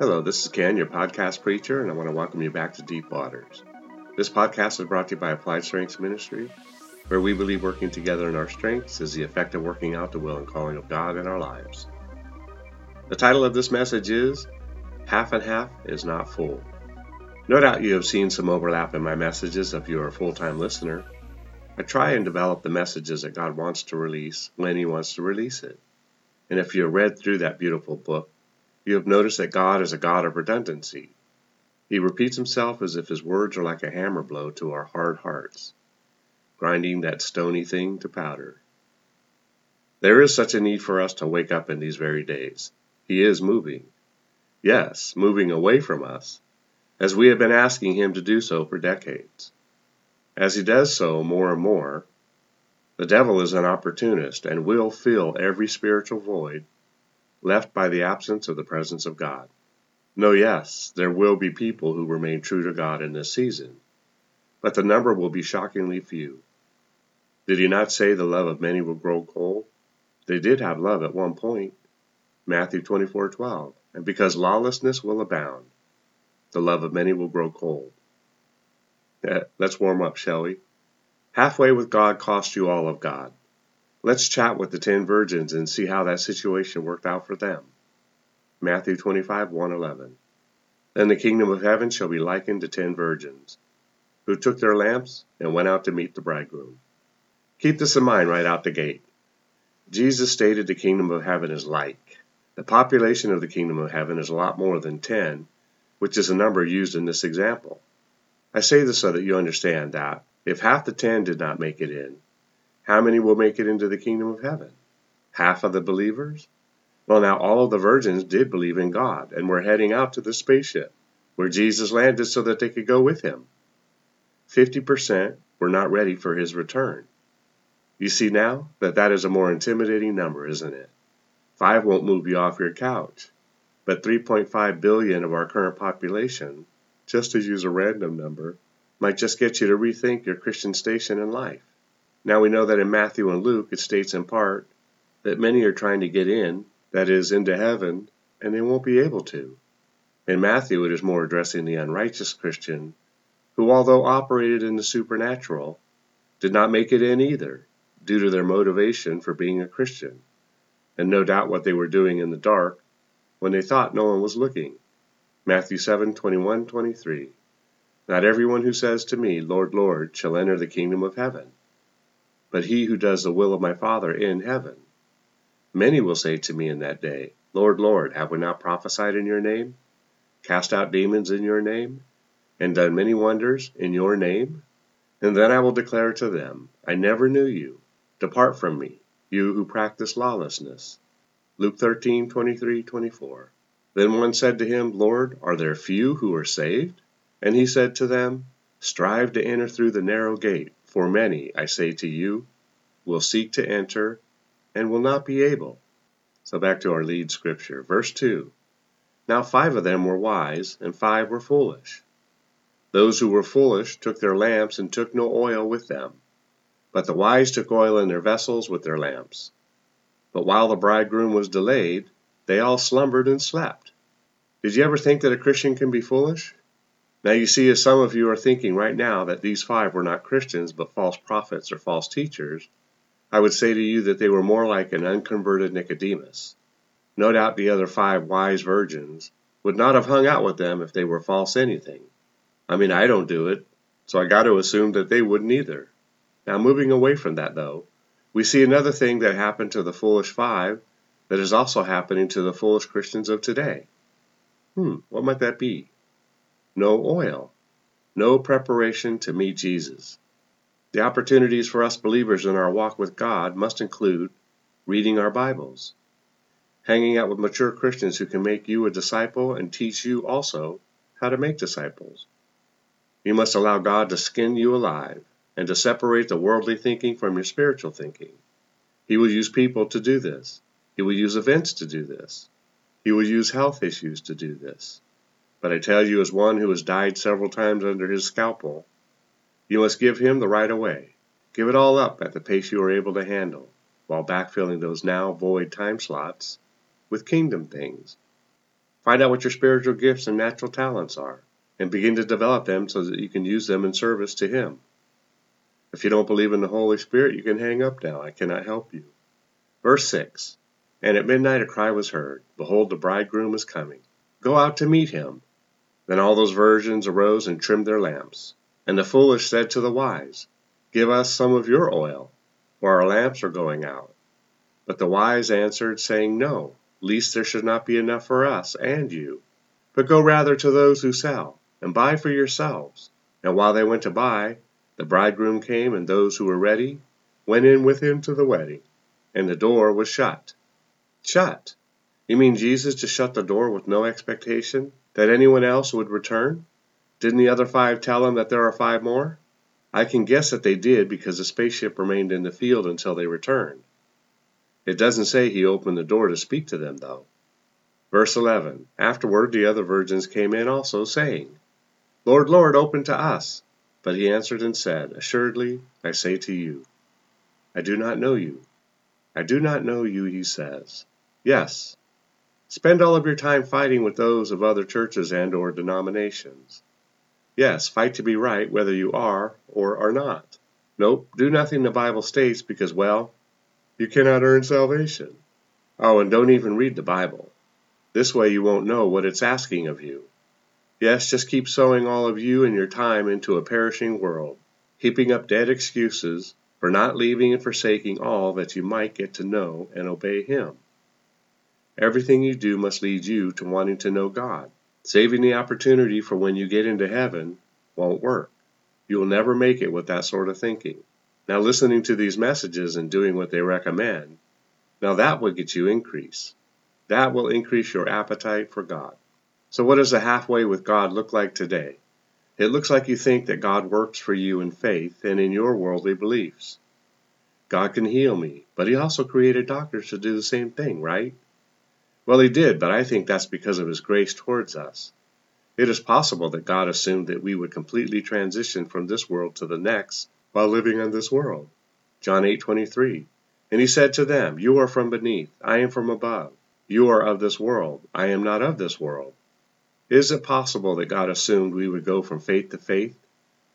Hello, this is Ken, your podcast preacher, and I want to welcome you back to Deep Waters. This podcast is brought to you by Applied Strengths Ministry, where we believe working together in our strengths is the effect of working out the will and calling of God in our lives. The title of this message is, Half and Half is Not Full. No doubt you have seen some overlap in my messages if you are a full-time listener. I try and develop the messages that God wants to release when He wants to release it. And if you read through that beautiful book, you have noticed that God is a God of redundancy. He repeats himself as if his words are like a hammer blow to our hard hearts, grinding that stony thing to powder. There is such a need for us to wake up in these very days. He is moving. Yes, moving away from us, as we have been asking him to do so for decades. As he does so more and more, the devil is an opportunist and will fill every spiritual void left by the absence of the presence of God. No, yes, there will be people who remain true to God in this season, but the number will be shockingly few. Did he not say the love of many will grow cold? They did have love at one point, Matt 24:12, and because lawlessness will abound, the love of many will grow cold. Let's warm up, shall we? Halfway with God costs you all of God. Let's chat with the 10 virgins and see how that situation worked out for them. Matthew 25:1-11. Then the kingdom of heaven shall be likened to 10 virgins, who took their lamps and went out to meet the bridegroom. Keep this in mind right out the gate. Jesus stated the kingdom of heaven is like. The population of the kingdom of heaven is a lot more than 10, which is a number used in this example. I say this so that you understand that if half the 10 did not make it in, how many will make it into the kingdom of heaven? Half of the believers? Well, now all of the virgins did believe in God and were heading out to the spaceship where Jesus landed so that they could go with him. 50% were not ready for his return. You see now that is a more intimidating number, isn't it? 5 won't move you off your couch, but 3.5 billion of our current population, just to use a random number, might just get you to rethink your Christian station in life. Now we know that in Matthew and Luke it states in part that many are trying to get in, that is, into heaven, and they won't be able to. In Matthew it is more addressing the unrighteous Christian, who although operated in the supernatural, did not make it in either, due to their motivation for being a Christian, and no doubt what they were doing in the dark when they thought no one was looking. Matthew 7:21-23. Not everyone who says to me, Lord, Lord, shall enter the kingdom of heaven, but he who does the will of my Father in heaven. Many will say to me in that day, Lord, Lord, have we not prophesied in your name, cast out demons in your name, and done many wonders in your name? And then I will declare to them, I never knew you. Depart from me, you who practice lawlessness. Luke 13:23-24. Then one said to him, Lord, are there few who are saved? And he said to them, Strive to enter through the narrow gate. For many, I say to you, will seek to enter and will not be able. So back to our lead scripture, verse 2. Now 5 of them were wise, and 5 were foolish. Those who were foolish took their lamps and took no oil with them, but the wise took oil in their vessels with their lamps. But while the bridegroom was delayed, they all slumbered and slept. Did you ever think that a Christian can be foolish? Now you see, as some of you are thinking right now that these 5 were not Christians but false prophets or false teachers, I would say to you that they were more like an unconverted Nicodemus. No doubt the other 5 wise virgins would not have hung out with them if they were false anything. I don't do it, so I got to assume that they wouldn't either. Now moving away from that though, we see another thing that happened to the foolish 5 that is also happening to the foolish Christians of today. What might that be? No oil, no preparation to meet Jesus. The opportunities for us believers in our walk with God must include reading our Bibles, hanging out with mature Christians who can make you a disciple and teach you also how to make disciples. You must allow God to skin you alive and to separate the worldly thinking from your spiritual thinking. He will use people to do this. He will use events to do this. He will use health issues to do this. But I tell you, as one who has died several times under his scalpel, you must give him the right of way. Give it all up at the pace you are able to handle, while backfilling those now void time slots with kingdom things. Find out what your spiritual gifts and natural talents are, and begin to develop them so that you can use them in service to Him. If you don't believe in the Holy Spirit, you can hang up now. I cannot help you. Verse 6, And at midnight a cry was heard, Behold, the bridegroom is coming. Go out to meet him. Then all those virgins arose and trimmed their lamps. And the foolish said to the wise, Give us some of your oil, for our lamps are going out. But the wise answered, saying, No, lest there should not be enough for us and you. But go rather to those who sell, and buy for yourselves. And while they went to buy, the bridegroom came, and those who were ready went in with him to the wedding. And the door was shut. Shut? You mean Jesus just shut the door with no expectation that anyone else would return? Didn't the other five tell him that there are five more? I can guess that they did because the spaceship remained in the field until they returned. It doesn't say he opened the door to speak to them, though. Verse 11, Afterward the other virgins came in also, saying, Lord, Lord, open to us. But he answered and said, Assuredly, I say to you, I do not know you. I do not know you, he says. Yes. Spend all of your time fighting with those of other churches and or denominations. Yes, fight to be right whether you are or are not. Nope, do nothing the Bible states because, well, you cannot earn salvation. Oh, and don't even read the Bible. This way you won't know what it's asking of you. Yes, just keep sowing all of you and your time into a perishing world, heaping up dead excuses for not leaving and forsaking all that you might get to know and obey Him. Everything you do must lead you to wanting to know God. Saving the opportunity for when you get into heaven won't work. You will never make it with that sort of thinking. Now listening to these messages and doing what they recommend, now that will get you increase. That will increase your appetite for God. So what does the halfway with God look like today? It looks like you think that God works for you in faith and in your worldly beliefs. God can heal me, but He also created doctors to do the same thing, right? Well, He did, but I think that's because of His grace towards us. It is possible that God assumed that we would completely transition from this world to the next while living on this world. John 8:23. And He said to them, You are from beneath, I am from above. You are of this world, I am not of this world. Is it possible that God assumed we would go from faith to faith,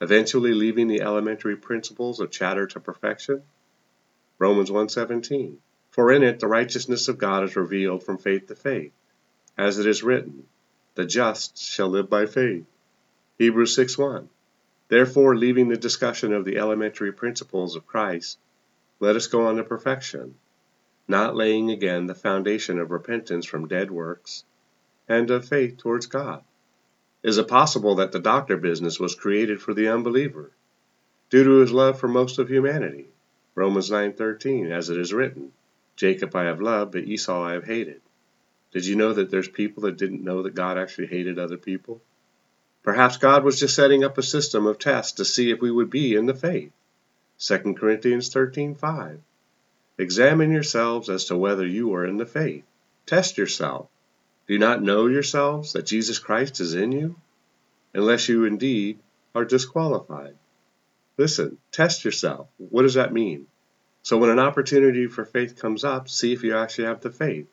eventually leaving the elementary principles of chatter to perfection? Romans 1:17. For in it the righteousness of God is revealed from faith to faith, as it is written, The just shall live by faith. Hebrews 6:1. Therefore, leaving the discussion of the elementary principles of Christ, let us go on to perfection, not laying again the foundation of repentance from dead works, and of faith towards God. Is it possible that the doctor business was created for the unbeliever, due to his love for most of humanity? Romans 9:13, as it is written, Jacob I have loved, but Esau I have hated. Did you know that there's people that didn't know that God actually hated other people? Perhaps God was just setting up a system of tests to see if we would be in the faith. 2 Corinthians 13:5, Examine yourselves as to whether you are in the faith. Test yourself. Do you not know yourselves that Jesus Christ is in you, unless you indeed are disqualified? Listen, test yourself. What does that mean? So when an opportunity for faith comes up, see if you actually have the faith.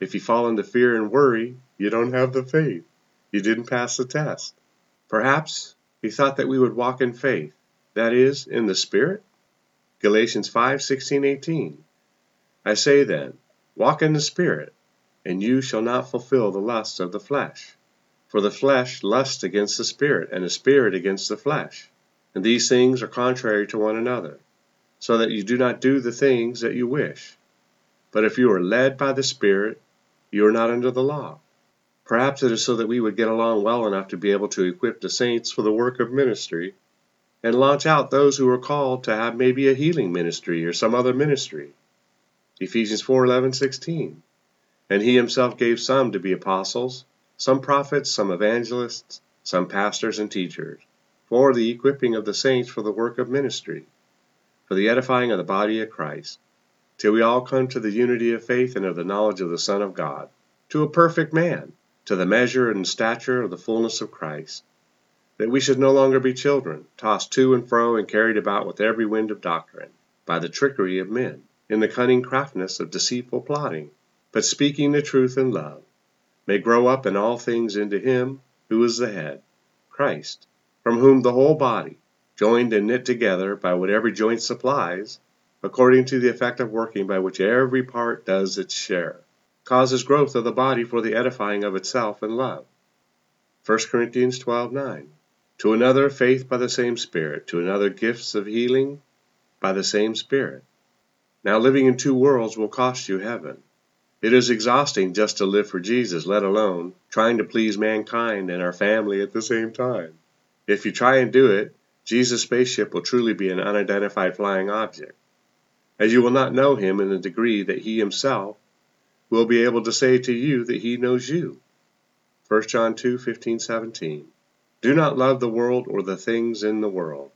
If you fall into fear and worry, you don't have the faith. You didn't pass the test. Perhaps He thought that we would walk in faith, that is, in the Spirit? Galatians 5:16-18. I say then, walk in the Spirit, and you shall not fulfill the lusts of the flesh. For the flesh lusts against the Spirit, and the Spirit against the flesh. And these things are contrary to one another, so that you do not do the things that you wish. But if you are led by the Spirit, you are not under the law. Perhaps it is so that we would get along well enough to be able to equip the saints for the work of ministry, and launch out those who are called to have maybe a healing ministry or some other ministry. Ephesians 4:11-16. And He Himself gave some to be apostles, some prophets, some evangelists, some pastors and teachers, for the equipping of the saints for the work of ministry, for the edifying of the body of Christ, till we all come to the unity of faith and of the knowledge of the Son of God, to a perfect man, to the measure and stature of the fullness of Christ, that we should no longer be children, tossed to and fro and carried about with every wind of doctrine, by the trickery of men, in the cunning craftiness of deceitful plotting, but speaking the truth in love, may grow up in all things into him who is the head, Christ, from whom the whole body, joined and knit together by what every joint supplies, according to the effective working by which every part does its share, causes growth of the body for the edifying of itself in love. 1 Corinthians 12:9. To another, faith by the same Spirit. To another, gifts of healing by the same Spirit. Now, living in two worlds will cost you heaven. It is exhausting just to live for Jesus, let alone trying to please mankind and our family at the same time. If you try and do it, Jesus' spaceship will truly be an unidentified flying object, as you will not know him in the degree that he himself will be able to say to you that he knows you. 1 John 2:15-17. Do not love the world or the things in the world.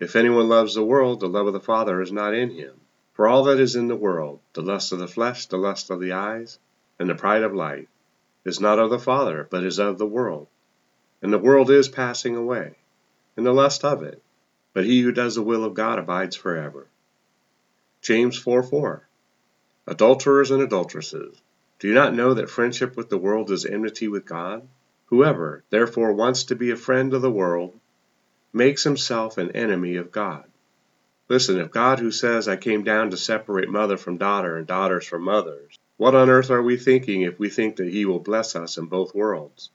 If anyone loves the world, the love of the Father is not in him. For all that is in the world, the lust of the flesh, the lust of the eyes, and the pride of life, is not of the Father, but is of the world. And the world is passing away, and the lust of it. But he who does the will of God abides forever. James 4:4. Adulterers and adulteresses, do you not know that friendship with the world is enmity with God? Whoever, therefore, wants to be a friend of the world makes himself an enemy of God. Listen, if God, who says, I came down to separate mother from daughter and daughters from mothers, what on earth are we thinking if we think that he will bless us in both worlds?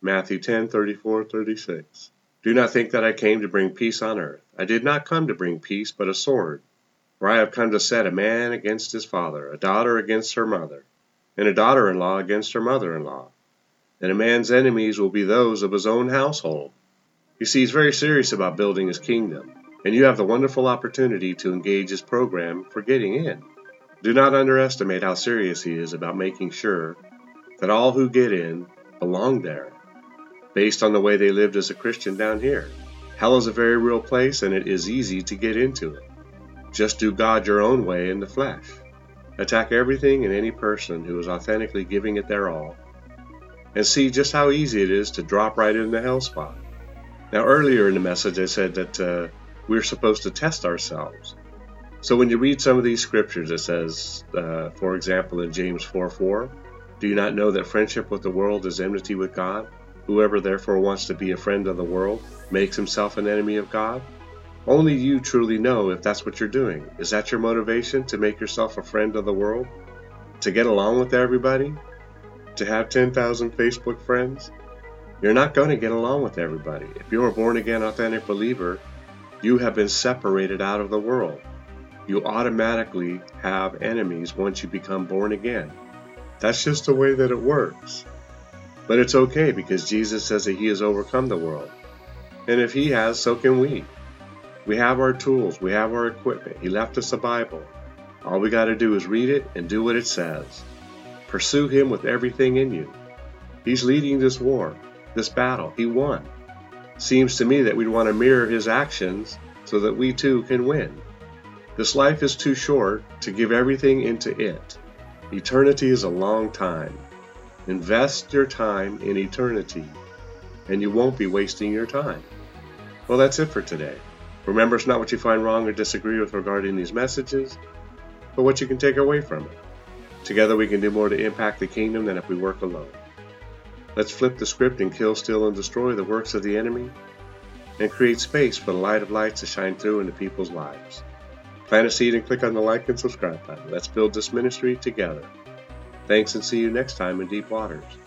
Matthew 10:34-36. Do not think that I came to bring peace on earth. I did not come to bring peace, but a sword. For I have come to set a man against his father, a daughter against her mother, and a daughter-in-law against her mother-in-law. And a man's enemies will be those of his own household. You see, he's very serious about building his kingdom. And you have the wonderful opportunity to engage his program for getting in. Do not underestimate how serious he is about making sure that all who get in belong there, based on the way they lived as a Christian down here. Hell is a very real place, and it is easy to get into it. Just do God your own way in the flesh. Attack everything and any person who is authentically giving it their all, and see just how easy it is to drop right in the hell spot. Now, earlier in the message, I said that we're supposed to test ourselves. So when you read some of these scriptures, it says, for example, in James 4:4, do you not know that friendship with the world is enmity with God? Whoever therefore wants to be a friend of the world makes himself an enemy of God. Only you truly know if that's what you're doing. Is that your motivation, to make yourself a friend of the world? To get along with everybody? To have 10,000 Facebook friends? You're not going to get along with everybody. If you're a born-again authentic believer, you have been separated out of the world. You automatically have enemies once you become born again. That's just the way that it works. But it's okay, because Jesus says that he has overcome the world. And if he has, so can we. We have our tools. We have our equipment. He left us a Bible. All we got to do is read it and do what it says. Pursue him with everything in you. He's leading this war, this battle. He won. Seems to me that we'd want to mirror his actions so that we too can win. This life is too short to give everything into it. Eternity is a long time. Invest your time in eternity, and you won't be wasting your time. Well, that's it for today. Remember, it's not what you find wrong or disagree with regarding these messages, but what you can take away from it. Together we can do more to impact the kingdom than if we work alone. Let's flip the script and kill, steal, and destroy the works of the enemy, and create space for the light of lights to shine through into people's lives. Plant a seed and click on the like and subscribe button. Let's build this ministry together. Thanks, and see you next time in Deep Waters.